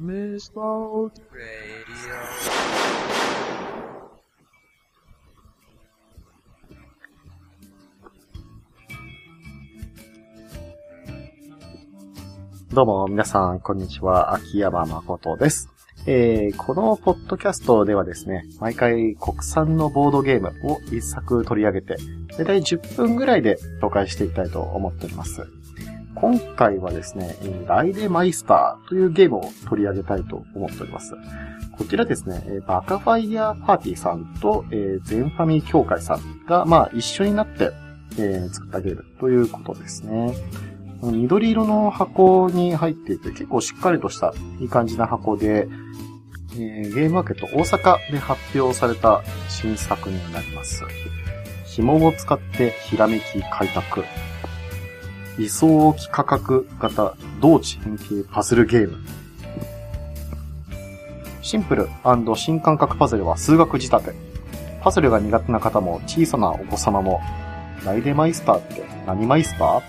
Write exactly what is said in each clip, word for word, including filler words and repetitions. Miss Boat Radio.どうも皆さんこんにちは、秋山誠です。えー、このポッドキャストではですね、毎回国産のボードゲームを一作取り上げて、だいたいじゅっぷんぐらいで紹介していきたいと思っております。今回はですね、ライデマイスターというゲームを取り上げたいと思っております。こちらですね、バカファイヤーパーティーさんと、えー、ゼンファミ協会さんが、まあ、一緒になって、えー、作ったゲームということですね。緑色の箱に入っていて、結構しっかりとしたいい感じな箱で、えー、ゲームマーケット大阪で発表された新作になります。紐を使ってひらめき開拓。理想幾何学型同地変形パズルゲーム。シンプル&新感覚パズルは数学仕立て。パズルが苦手な方も小さなお子様も、ライデマイスターって何マイスター？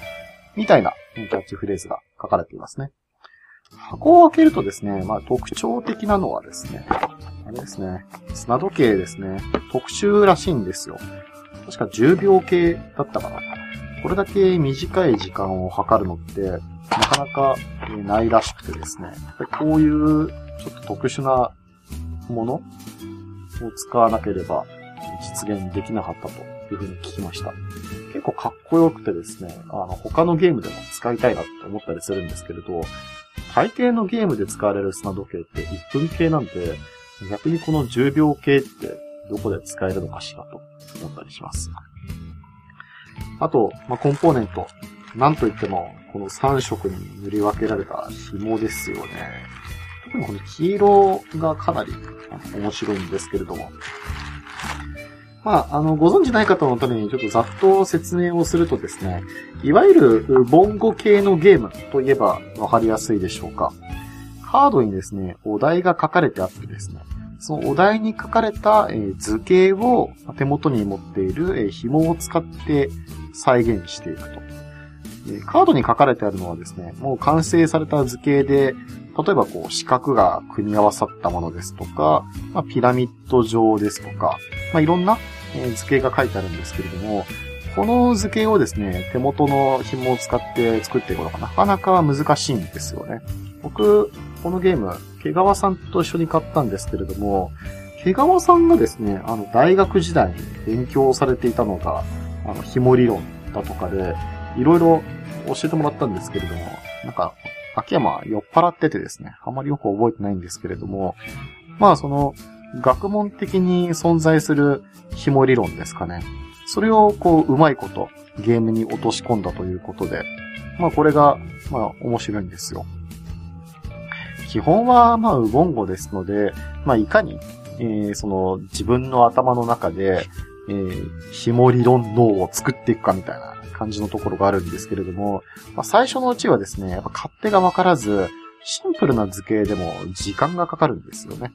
みたいなキャッチフレーズが書かれていますね。箱を開けるとですね、まあ特徴的なのはですね、あれですね、砂時計ですね。特殊らしいんですよ。確かじゅうびょう計だったかな。これだけ短い時間を計るのって、なかなかないらしくてですね、こういうちょっと特殊なものを使わなければ実現できなかったというふうに聞きました。結構かっこよくてですね、あの、他のゲームでも使いたいなと思ったりするんですけれど、大抵のゲームで使われる砂時計っていっぷん計なんで、逆にこのじゅうびょう計ってどこで使えるのかしらと思ったりします。あと、まあ、コンポーネント。なんといっても、このさん色に塗り分けられた紐ですよね。特にこの黄色がかなり面白いんですけれども。まあ、あの、ご存知ない方のためにちょっとざっと説明をするとですね、いわゆるボンゴ系のゲームといえばわかりやすいでしょうか。カードにですね、お題が書かれてあってですね、そのお題に書かれた図形を手元に持っている紐を使って再現していくと。カードに書かれてあるのはですね、もう完成された図形で、例えばこう四角が組み合わさったものですとか、まあ、ピラミッド状ですとか、まあ、いろんな図形が書いてあるんですけれども、この図形をですね、手元の紐を使って作っていくのがなかなか難しいんですよね。僕、このゲーム、毛川さんと一緒に買ったんですけれども、毛川さんがですね、あの、大学時代に勉強されていたのが、あの、紐理論だとかで、いろいろ教えてもらったんですけれども、なんか、秋山酔っ払っててですね、あまりよく覚えてないんですけれども、まあ、その、学問的に存在する紐理論ですかね。それをこう、うまいこと、ゲームに落とし込んだということで、まあ、これが、まあ、面白いんですよ。基本は、まあ、ウボンゴですので、まあ、いかに、えー、その、自分の頭の中で、えー、紐理論脳を作っていくかみたいな感じのところがあるんですけれども、まあ、最初のうちはですね、やっぱ勝手がわからず、シンプルな図形でも時間がかかるんですよね。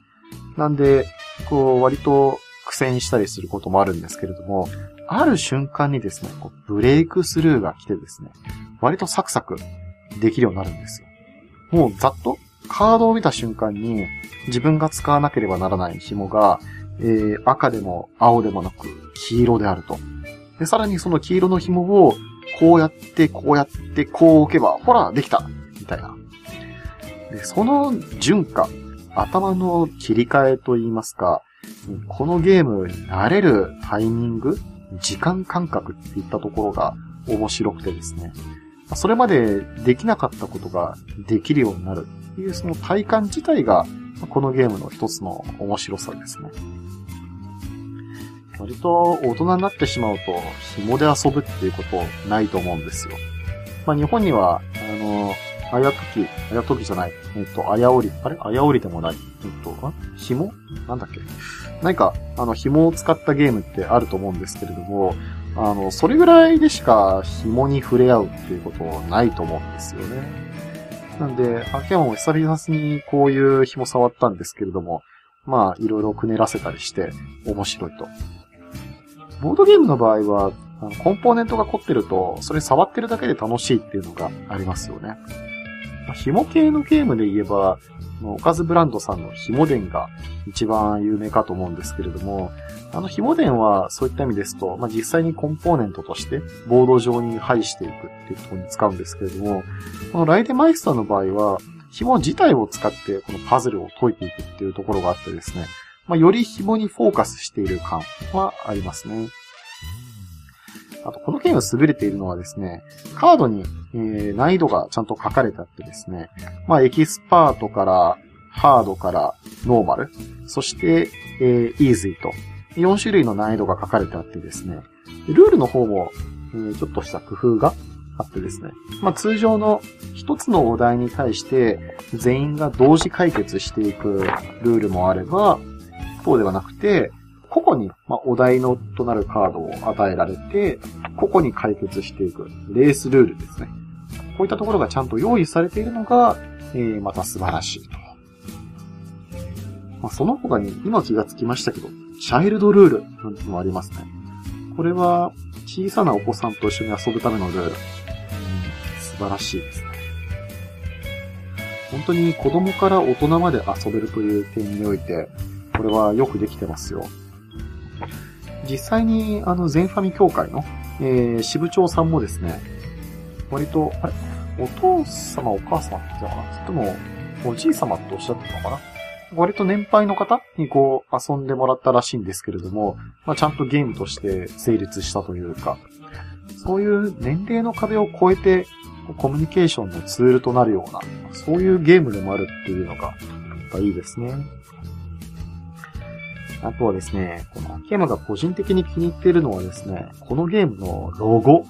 なんで、こう、割と苦戦したりすることもあるんですけれども、ある瞬間にですね、こうブレイクスルーが来てですね、割とサクサクできるようになるんですよ。もう、ざっとカードを見た瞬間に自分が使わなければならない紐が、えー、赤でも青でもなく黄色であると。で、さらにその黄色の紐をこうやってこうやってこう置けばほらできたみたいな。で、その順化、頭の切り替えといいますか、このゲームに慣れるタイミング、時間感覚っていったところが面白くてですね。それまでできなかったことができるようになるっていうその体感自体がこのゲームの一つの面白さですね。割と大人になってしまうと紐で遊ぶっていうことないと思うんですよ。まあ日本には、あの、あやとき、あやときじゃない、えっと、あやおり、あれあやおりでもない、えっと、あ紐なんだっけ何か、あの、紐を使ったゲームってあると思うんですけれども、あの、それぐらいでしか紐に触れ合うっていうことないと思うんですよね。なんで、秋山も久々にこういう紐触ったんですけれども、まあ、いろいろくねらせたりして面白いと。ボードゲームの場合は、あのコンポーネントが凝ってると、それ触ってるだけで楽しいっていうのがありますよね。まあ、紐系のゲームで言えば、おかずブランドさんの紐伝が一番有名かと思うんですけれども、あの紐伝はそういった意味ですと、まあ、実際にコンポーネントとしてボード上に配していくっていうところに使うんですけれども、このライデマイスターの場合は、紐自体を使ってこのパズルを解いていくっていうところがあってですね、まあ、より紐にフォーカスしている感はありますね。あと、このゲーム優れているのはですね、カードに、えー、難易度がちゃんと書かれてあってですね、まあ、エキスパートから、ハードから、ノーマル、そして、えー、イーズイと、よん種類の難易度が書かれてあってですね、ルールの方も、えー、ちょっとした工夫があってですね、まあ、通常の一つのお題に対して、全員が同時解決していくルールもあれば、そうではなくて、個々に、まあ、お題のとなるカードを与えられて、個々に解決していくレースルールですね。こういったところがちゃんと用意されているのが、えー、また素晴らしいと。まあ、その他に今気がつきましたけど、チャイルドルールなんてのもありますね。これは小さなお子さんと一緒に遊ぶためのルール。うん、素晴らしいですね。本当に子供から大人まで遊べるという点において、これはよくできてますよ。実際に、あの、全ファミ協会の、えー、支部長さんもですね、割と、あれ、お父様、お母様って言ったかな、それとも、おじい様っておっしゃってたのかな、割と年配の方にこう、遊んでもらったらしいんですけれども、まあ、ちゃんとゲームとして成立したというか、そういう年齢の壁を越えて、コミュニケーションのツールとなるような、そういうゲームでもあるっていうのが、やっぱいいですね。あとはですね、この秋山が個人的に気に入っているのはですね、このゲームのロゴ。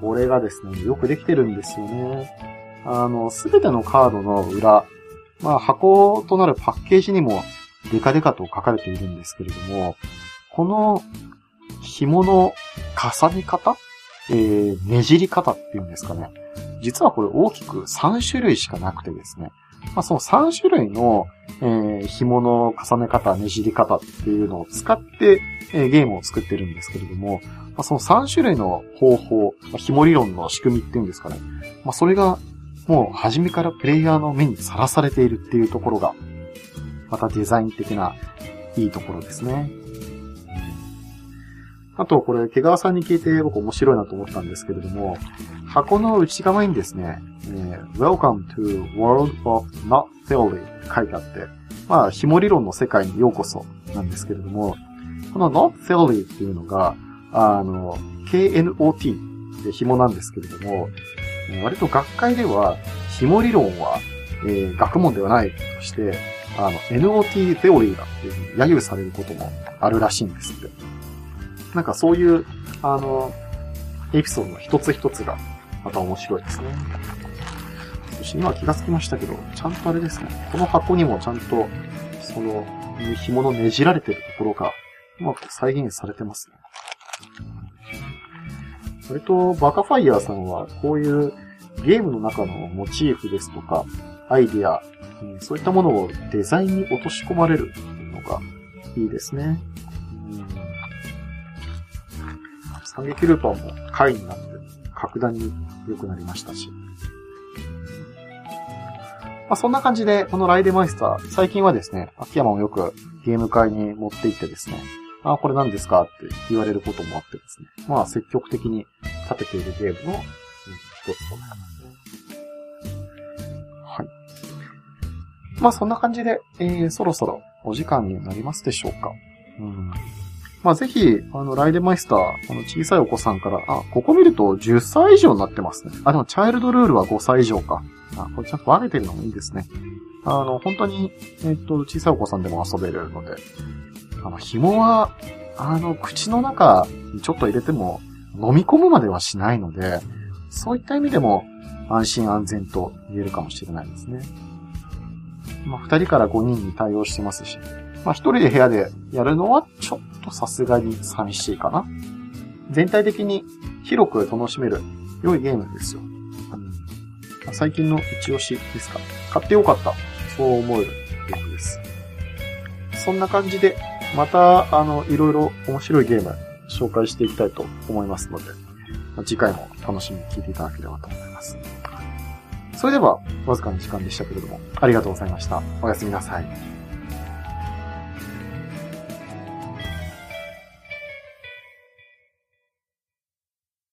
これがですね、よくできてるんですよね。あの、すべてのカードの裏、まあ箱となるパッケージにもデカデカと書かれているんですけれども、この紐の重ね方、えー、ねじり方っていうんですかね。実はこれ大きくさん種類しかなくてですね、まあ、そのさん種類の、えー、紐の重ね方、ねじり方っていうのを使って、えー、ゲームを作ってるんですけれども、まあ、そのさん種類の方法、まあ、紐理論の仕組みっていうんですかね。まあ、それがもう初めからプレイヤーの目にさらされているっていうところが、またデザイン的ないいところですね。あと、これ、毛川さんに聞いて僕面白いなと思ったんですけれども、箱の内側にですね、えー、Welcome to World of Knot Theory って書いてあって、まあ、紐理論の世界にようこそなんですけれども、この Knot Theory っていうのが、あの、ケー エヌ オー ティー で紐なんですけれども、割と学会では、紐理論は、えー、学問ではないとして、あの、エヌ オー ティー テオリーだっていうふうに揶揄されることもあるらしいんですって。なんかそういう、あの、エピソードの一つ一つが、また面白いですね。そして今気がつきましたけど、ちゃんとあれですね、この箱にもちゃんと、その、紐のねじられてるところが、うまく再現されてますね。それと、バカファイヤーさんは、こういうゲームの中のモチーフですとか、アイディア、そういったものをデザインに落とし込まれるっていうのが、いいですね。反撃ルーパーも回になって格段に良くなりましたし、まあ、そんな感じでこのライデマイスター最近はですね、秋山をよくゲーム会に持って行ってですね、ああこれ何ですかって言われることもあってですね、まあ積極的に立てているゲームの一つとなりますね。はい。まあそんな感じで、えー、そろそろお時間になりますでしょうか。うん、まあ、ぜひ、あの、ライデマイスター、この小さいお子さんから、あ、ここ見るとじゅっさい以上になってますね。あ、でも、チャイルドルールはごさい以上か。あ、これちゃんと分けてるのもいいですね。あの、本当に、えっと、小さいお子さんでも遊べるので、あの、紐は、あの、口の中にちょっと入れても、飲み込むまではしないので、そういった意味でも、安心安全と言えるかもしれないですね。まあ、ふたりからごにんに対応してますし、まあ、ひとりで部屋でやるのは、ちょっと、さすがに寂しいかな。全体的に広く楽しめる良いゲームですよ。うん、最近の一押しですか。買ってよかった。そう思えるゲームです。そんな感じで、また、あの、いろいろ面白いゲーム紹介していきたいと思いますので、次回も楽しみに聞いていただければと思います。それでは、わずかな時間でしたけれども、ありがとうございました。おやすみなさい。